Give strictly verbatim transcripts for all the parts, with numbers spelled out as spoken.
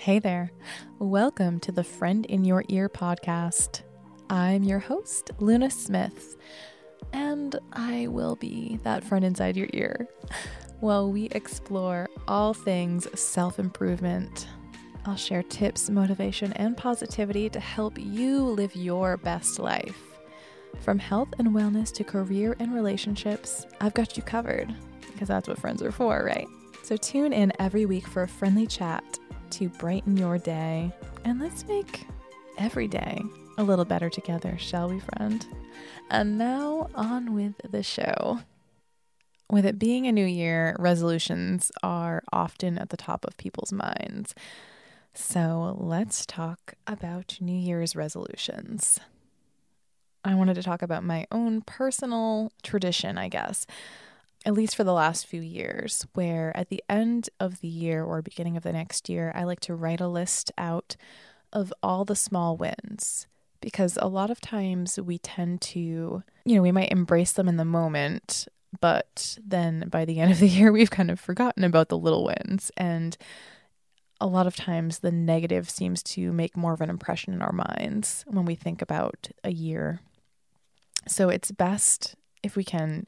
Hey there. Welcome to the Friend in Your Ear podcast. I'm your host, Luna Smith, and I will be that friend inside your ear while we explore all things self-improvement. I'll share tips, motivation, and positivity to help you live your best life. From health and wellness to career and relationships, I've got you covered because that's what friends are for, right? So tune in every week for a friendly chat to brighten your day, and let's make every day a little better together, shall we, friend? And now on with the show. With it being a new year, resolutions are often at the top of people's minds. So let's talk about New Year's resolutions. I wanted to talk about my own personal tradition, I guess, at least for the last few years, where at the end of the year or beginning of the next year, I like to write a list out of all the small wins, because a lot of times we tend to, you know, we might embrace them in the moment, but then by the end of the year, we've kind of forgotten about the little wins. And a lot of times the negative seems to make more of an impression in our minds when we think about a year. So it's best if we can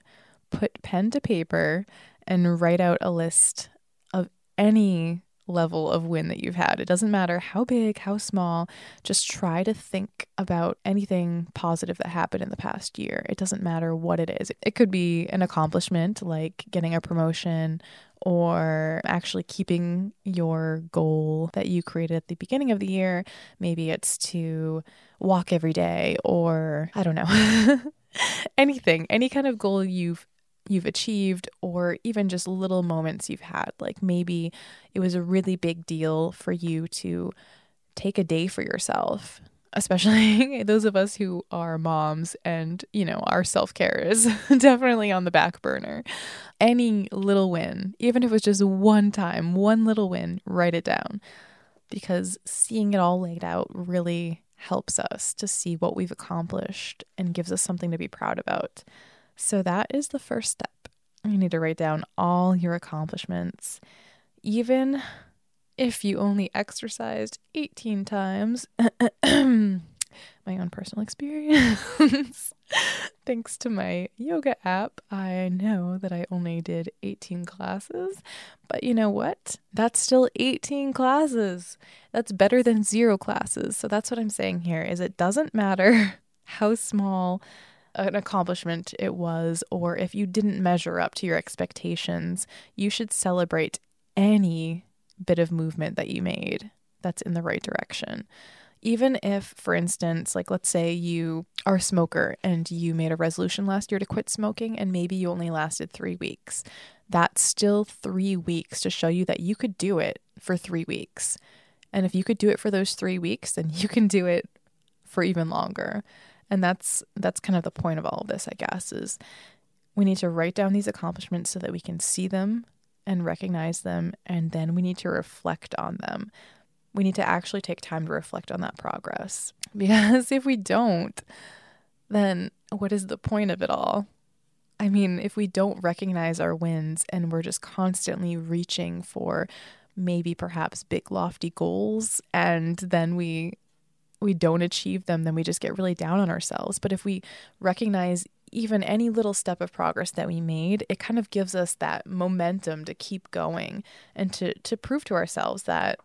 put pen to paper and write out a list of any level of win that you've had. It doesn't matter how big, how small, just try to think about anything positive that happened in the past year. It doesn't matter what it is. It could be an accomplishment like getting a promotion or actually keeping your goal that you created at the beginning of the year. Maybe it's to walk every day, or I don't know, anything, any kind of goal you've you've achieved, or even just little moments you've had. Like maybe it was a really big deal for you to take a day for yourself, especially those of us who are moms, and, you know, our self-care is definitely on the back burner. Any little win, even if it was just one time, one little win, write it down, because seeing it all laid out really helps us to see what we've accomplished and gives us something to be proud about. So that is the first step. You need to write down all your accomplishments. Even if you only exercised eighteen times, my own personal experience, thanks to my yoga app, I know that I only did eighteen classes, but you know what? That's still eighteen classes. That's better than zero classes. So that's what I'm saying here, is it doesn't matter how small an accomplishment it was, or if you didn't measure up to your expectations, you should celebrate any bit of movement that you made that's in the right direction. Even if, for instance, like let's say you are a smoker and you made a resolution last year to quit smoking, and maybe you only lasted three weeks. That's still three weeks to show you that you could do it for three weeks. And if you could do it for those three weeks, then you can do it for even longer. And that's that's kind of the point of all of this, I guess, is we need to write down these accomplishments so that we can see them and recognize them, and then we need to reflect on them. We need to actually take time to reflect on that progress, because if we don't, then what is the point of it all? I mean, if we don't recognize our wins and we're just constantly reaching for maybe perhaps big lofty goals, and then we... we don't achieve them, then we just get really down on ourselves. But if we recognize even any little step of progress that we made, it kind of gives us that momentum to keep going and to to prove to ourselves that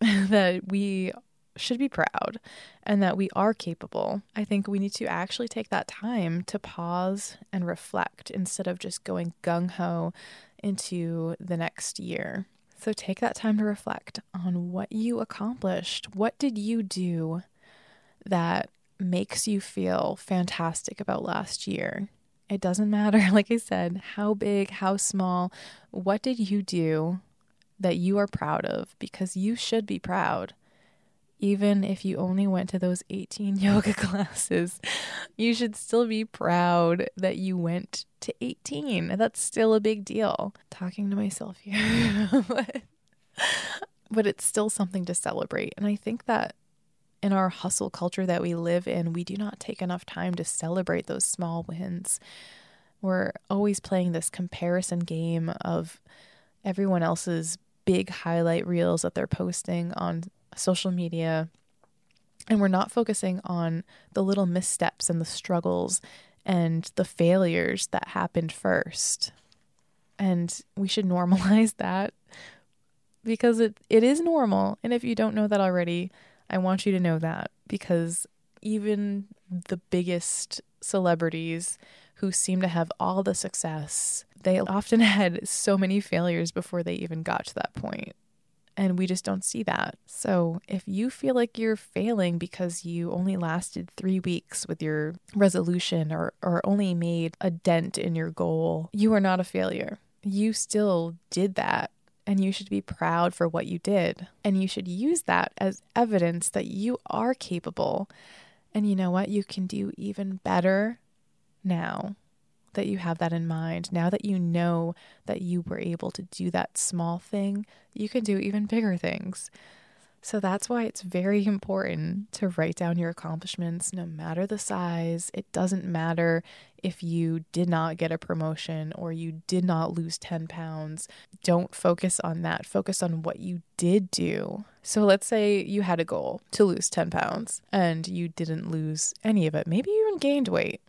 that we should be proud and that we are capable. I think we need to actually take that time to pause and reflect instead of just going gung-ho into the next year. So take that time to reflect on what you accomplished. What did you do that makes you feel fantastic about last year? It doesn't matter, like I said, how big, how small. What did you do that you are proud of? Because you should be proud. Even if you only went to those eighteen yoga classes, you should still be proud that you went to eighteen. That's still a big deal. Talking to myself here. but, but it's still something to celebrate. And I think that in our hustle culture that we live in, we do not take enough time to celebrate those small wins. We're always playing this comparison game of everyone else's big highlight reels that they're posting on social media. And we're not focusing on the little missteps and the struggles and the failures that happened first. And we should normalize that, because it, it is normal. And if you don't know that already, I want you to know that, because even the biggest celebrities who seem to have all the success, they often had so many failures before they even got to that point. And we just don't see that. So if you feel like you're failing because you only lasted three weeks with your resolution, or, or only made a dent in your goal, you are not a failure. You still did that. And you should be proud for what you did. And you should use that as evidence that you are capable. And you know what? You can do even better now that you have that in mind. Now that you know that you were able to do that small thing, you can do even bigger things. So that's why it's very important to write down your accomplishments, no matter the size. It doesn't matter if you did not get a promotion or you did not lose ten pounds. Don't focus on that. Focus on what you did do. So let's say you had a goal to lose ten pounds and you didn't lose any of it. Maybe you even gained weight.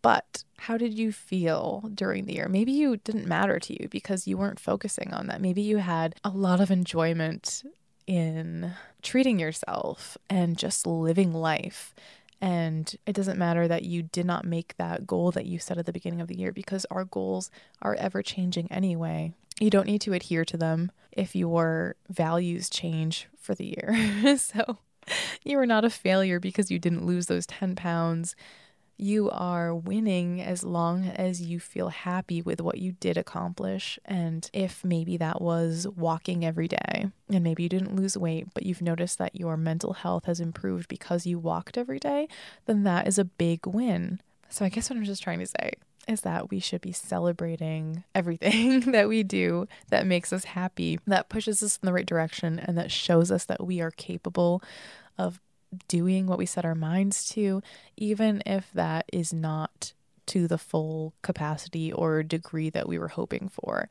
But how did you feel during the year? Maybe you didn't matter to you because you weren't focusing on that. Maybe you had a lot of enjoyment in treating yourself and just living life. And it doesn't matter that you did not make that goal that you set at the beginning of the year, because our goals are ever changing anyway. You don't need to adhere to them if your values change for the year. So you are not a failure because you didn't lose those ten pounds. You are winning as long as you feel happy with what you did accomplish. And if maybe that was walking every day, and maybe you didn't lose weight, but you've noticed that your mental health has improved because you walked every day, then that is a big win. So I guess what I'm just trying to say is that we should be celebrating everything that we do that makes us happy, that pushes us in the right direction, and that shows us that we are capable of doing what we set our minds to, even if that is not to the full capacity or degree that we were hoping for.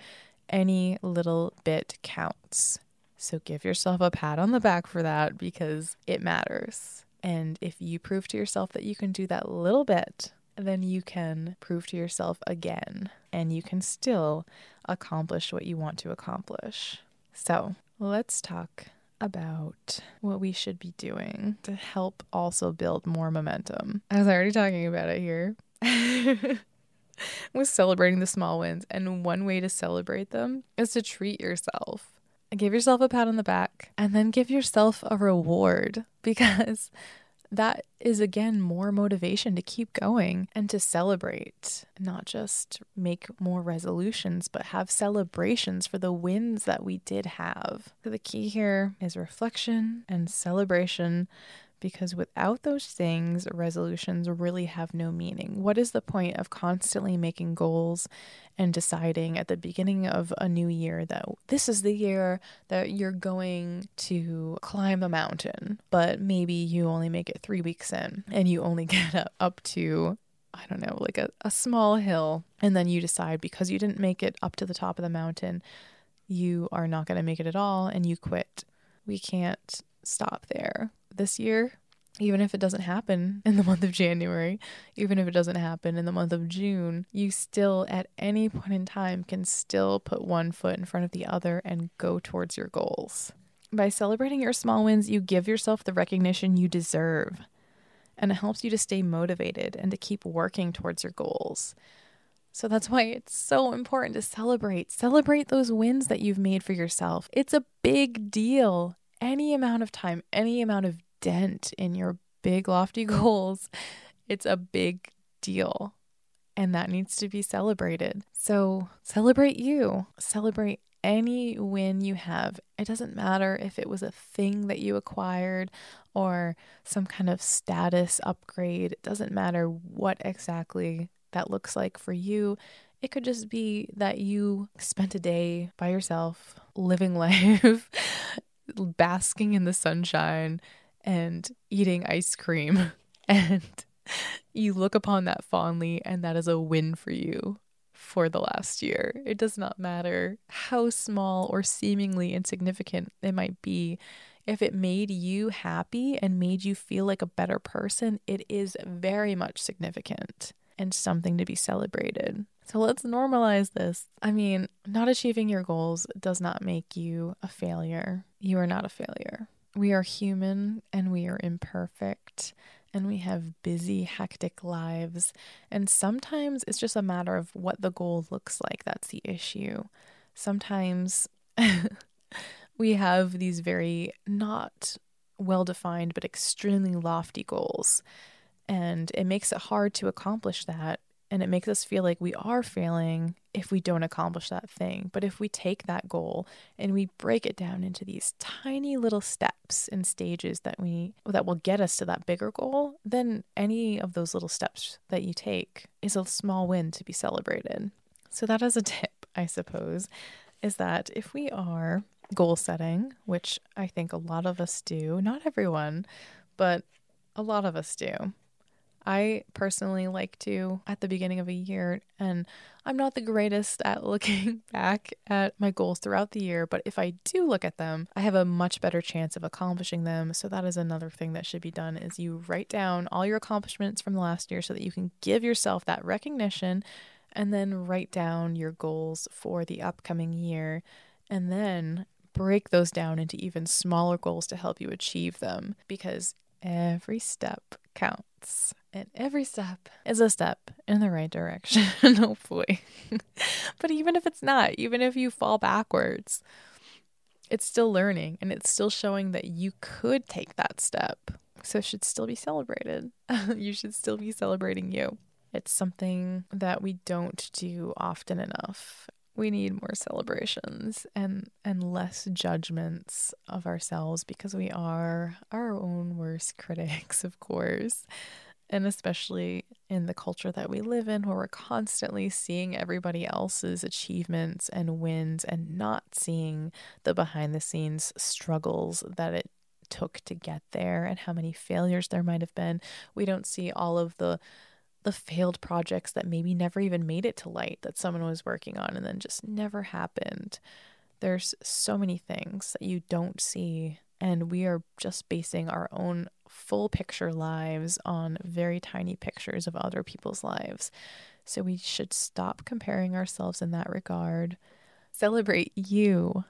Any little bit counts. So give yourself a pat on the back for that, because it matters. And if you prove to yourself that you can do that little bit, then you can prove to yourself again, and you can still accomplish what you want to accomplish. So let's talk about what we should be doing to help also build more momentum. I was already talking about it here. With celebrating the small wins. And one way to celebrate them is to treat yourself. Give yourself a pat on the back, and then give yourself a reward, because that is, again, more motivation to keep going and to celebrate. Not just make more resolutions, but have celebrations for the wins that we did have. So the key here is reflection and celebration, because without those things, resolutions really have no meaning. What is the point of constantly making goals and deciding at the beginning of a new year that this is the year that you're going to climb a mountain, but maybe you only make it three weeks in and you only get up to, I don't know, like a, a small hill. And then you decide, because you didn't make it up to the top of the mountain, you are not going to make it at all, and you quit. We can't stop there. This year, even if it doesn't happen in the month of January, even if it doesn't happen in the month of June, you still at any point in time can still put one foot in front of the other and go towards your goals. By celebrating your small wins, you give yourself the recognition you deserve, and it helps you to stay motivated and to keep working towards your goals. So that's why it's so important to celebrate. Celebrate those wins that you've made for yourself. It's a big deal. Any amount of time, any amount of dent in your big lofty goals, it's a big deal, and that needs to be celebrated. So celebrate you. Celebrate any win you have. It doesn't matter if it was a thing that you acquired or some kind of status upgrade. It doesn't matter what exactly that looks like for you. It could just be that you spent a day by yourself living life, basking in the sunshine and eating ice cream, and you look upon that fondly, and that is a win for you for the last year. It does not matter how small or seemingly insignificant it might be. If it made you happy and made you feel like a better person, it is very much significant and something to be celebrated. So let's normalize this. I mean, not achieving your goals does not make you a failure. You are not a failure. We are human and we are imperfect and we have busy, hectic lives. And sometimes it's just a matter of what the goal looks like. That's the issue. Sometimes we have these very not well-defined but extremely lofty goals, and it makes it hard to accomplish that, and it makes us feel like we are failing if we don't accomplish that thing. But if we take that goal and we break it down into these tiny little steps and stages that we that will get us to that bigger goal, then any of those little steps that you take is a small win to be celebrated. So that is a tip, I suppose, is that if we are goal setting, which I think a lot of us do, not everyone, but a lot of us do. I personally like to at the beginning of a year, and I'm not the greatest at looking back at my goals throughout the year, but if I do look at them, I have a much better chance of accomplishing them. So that is another thing that should be done, is you write down all your accomplishments from the last year so that you can give yourself that recognition, and then write down your goals for the upcoming year, and then break those down into even smaller goals to help you achieve them, because every step counts and every step is a step in the right direction, hopefully. But even if it's not, even if you fall backwards, it's still learning and it's still showing that you could take that step. So it should still be celebrated. You should still be celebrating you. It's something that we don't do often enough. We need more celebrations and, and less judgments of ourselves, because we are our own worst critics, of course. And especially in the culture that we live in, where we're constantly seeing everybody else's achievements and wins and not seeing the behind the scenes struggles that it took to get there and how many failures there might have been. We don't see all of the the failed projects that maybe never even made it to light that someone was working on and then just never happened. There's so many things that you don't see, and we are just basing our own full picture lives on very tiny pictures of other people's lives. So we should stop comparing ourselves in that regard. Celebrate you.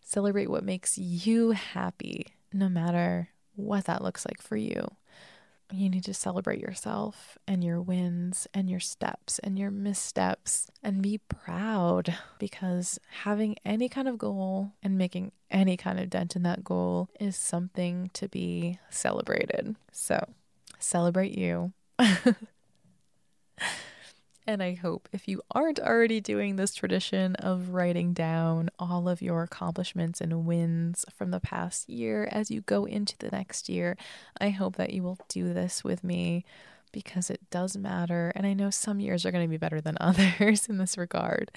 Celebrate what makes you happy, no matter what that looks like for you. You need to celebrate yourself and your wins and your steps and your missteps, and be proud, because having any kind of goal and making any kind of dent in that goal is something to be celebrated. So celebrate you. And I hope, if you aren't already doing this tradition of writing down all of your accomplishments and wins from the past year as you go into the next year, I hope that you will do this with me, because it does matter. And I know some years are going to be better than others in this regard.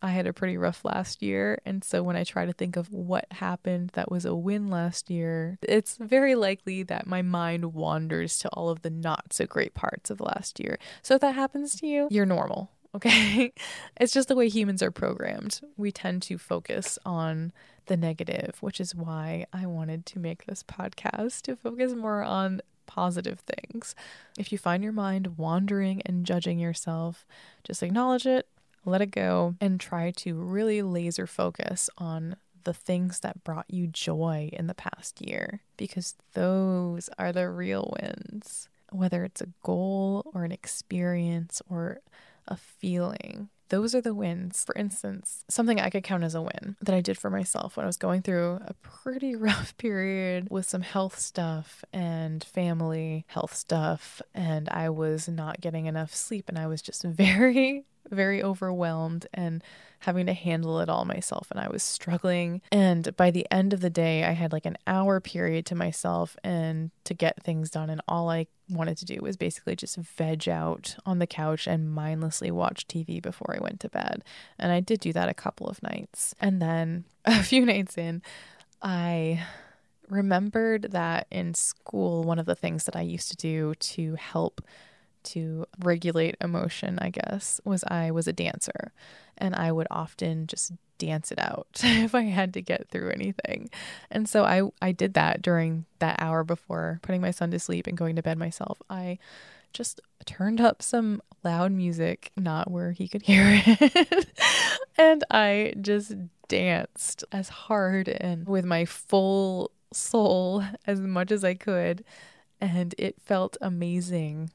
I had a pretty rough last year, and so when I try to think of what happened that was a win last year, it's very likely that my mind wanders to all of the not so great parts of last year. So if that happens to you, you're normal, okay? It's just the way humans are programmed. We tend to focus on the negative, which is why I wanted to make this podcast, to focus more on positive things. If you find your mind wandering and judging yourself, just acknowledge it. Let it go, and try to really laser focus on the things that brought you joy in the past year, because those are the real wins. Whether it's a goal or an experience or a feeling, those are the wins. For instance, something I could count as a win that I did for myself when I was going through a pretty rough period with some health stuff and family health stuff, and I was not getting enough sleep, and I was just very very overwhelmed and having to handle it all myself, and I was struggling. And by the end of the day, I had like an hour period to myself and to get things done, and all I wanted to do was basically just veg out on the couch and mindlessly watch T V before I went to bed. And I did do that a couple of nights, and then a few nights in, I remembered that in school, one of the things that I used to do to help to regulate emotion, I guess, was I was a dancer, and I would often just dance it out if I had to get through anything. And so I, I did that during that hour before putting my son to sleep and going to bed myself. I just turned up some loud music, not where he could hear it. And I just danced as hard and with my full soul as much as I could. And it felt amazing.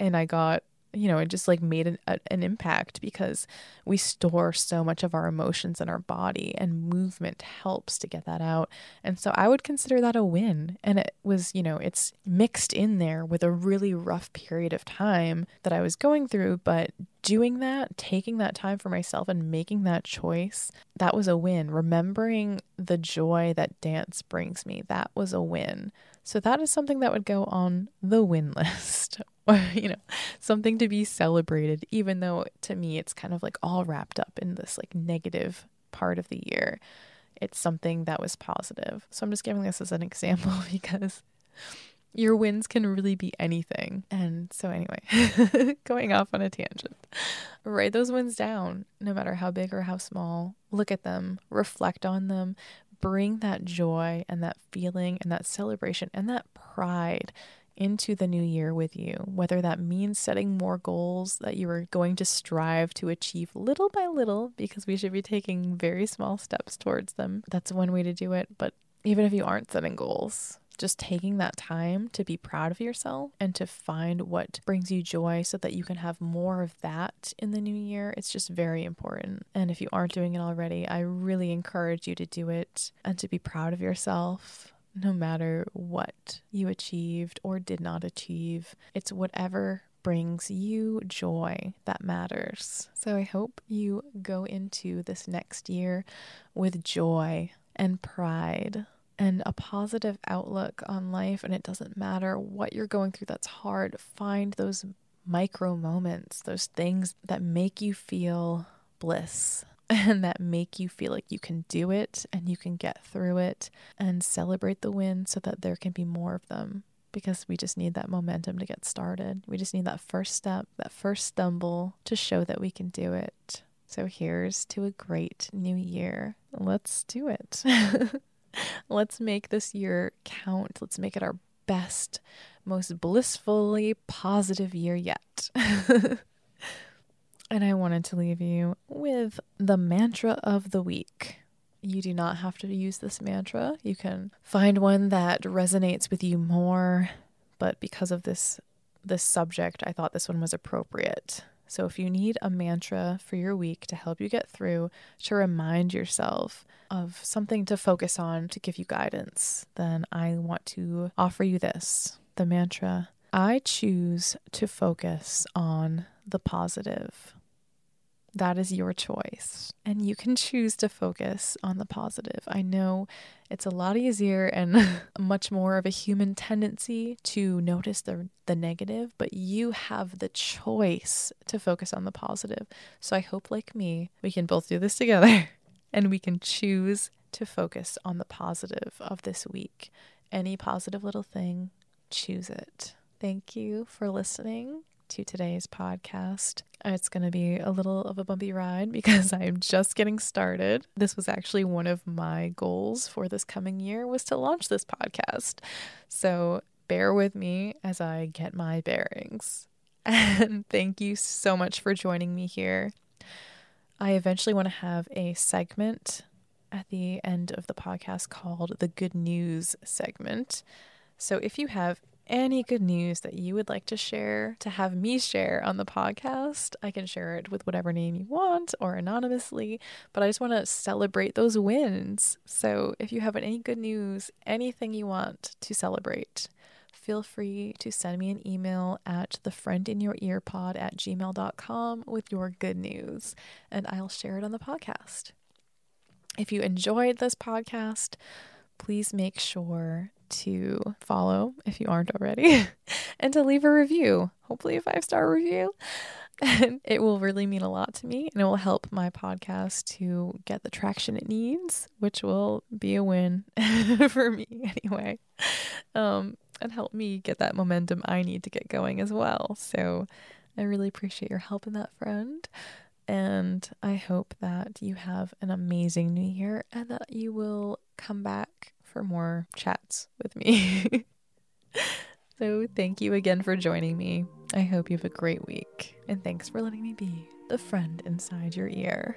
And I got, you know, it just like made an, a, an impact, because we store so much of our emotions in our body, and movement helps to get that out. And so I would consider that a win. And it was, you know, it's mixed in there with a really rough period of time that I was going through, but doing that, taking that time for myself and making that choice, that was a win. Remembering the joy that dance brings me, that was a win. So that is something that would go on the win list, or, you know, something to be celebrated, even though to me it's kind of like all wrapped up in this like negative part of the year. It's something that was positive. So I'm just giving this as an example, because your wins can really be anything. And so anyway, going off on a tangent, write those wins down, no matter how big or how small. Look at them, reflect on them. Bring that joy and that feeling and that celebration and that pride into the new year with you, whether that means setting more goals that you are going to strive to achieve little by little, because we should be taking very small steps towards them. That's one way to do it. But even if you aren't setting goals, just taking that time to be proud of yourself and to find what brings you joy so that you can have more of that in the new year. It's just very important. And if you aren't doing it already, I really encourage you to do it and to be proud of yourself, no matter what you achieved or did not achieve. It's whatever brings you joy that matters. So I hope you go into this next year with joy and pride and a positive outlook on life. And it doesn't matter what you're going through that's hard. Find those micro moments, those things that make you feel bliss and that make you feel like you can do it and you can get through it, and celebrate the win so that there can be more of them, because we just need that momentum to get started. We just need that first step, that first stumble to show that we can do it. So here's to a great new year. Let's do it. Let's make this year count. Let's make it our best, most blissfully positive year yet. And I wanted to leave you with the mantra of the week. You do not have to use this mantra. You can find one that resonates with you more, but because of this this subject, I thought this one was appropriate. So if you need a mantra for your week to help you get through, to remind yourself of something to focus on to give you guidance, then I want to offer you this, the mantra: I choose to focus on the positive. That is your choice. And you can choose to focus on the positive. I know it's a lot easier and much more of a human tendency to notice the the negative, but you have the choice to focus on the positive. So I hope, like me, we can both do this together, and we can choose to focus on the positive of this week. Any positive little thing, choose it. Thank you for listening to today's podcast. It's going to be a little of a bumpy ride because I'm just getting started. This was actually one of my goals for this coming year, was to launch this podcast. So bear with me as I get my bearings. And thank you so much for joining me here. I eventually want to have a segment at the end of the podcast called the Good News segment. So if you have any good news that you would like to share, to have me share on the podcast, I can share it with whatever name you want or anonymously, but I just want to celebrate those wins. So if you have any good news, anything you want to celebrate, feel free to send me an email at the friend in your ear pod at gmail dot com with your good news, and I'll share it on the podcast. If you enjoyed this podcast, please make sure to follow if you aren't already and to leave a review, hopefully a five-star review. And it will really mean a lot to me, and it will help my podcast to get the traction it needs, which will be a win for me anyway. Um, and help me get that momentum I need to get going as well. So I really appreciate your help in that, friend. And I hope that you have an amazing new year and that you will come back for more chats with me. So thank you again for joining me. I hope you have a great week. And thanks for letting me be the friend inside your ear.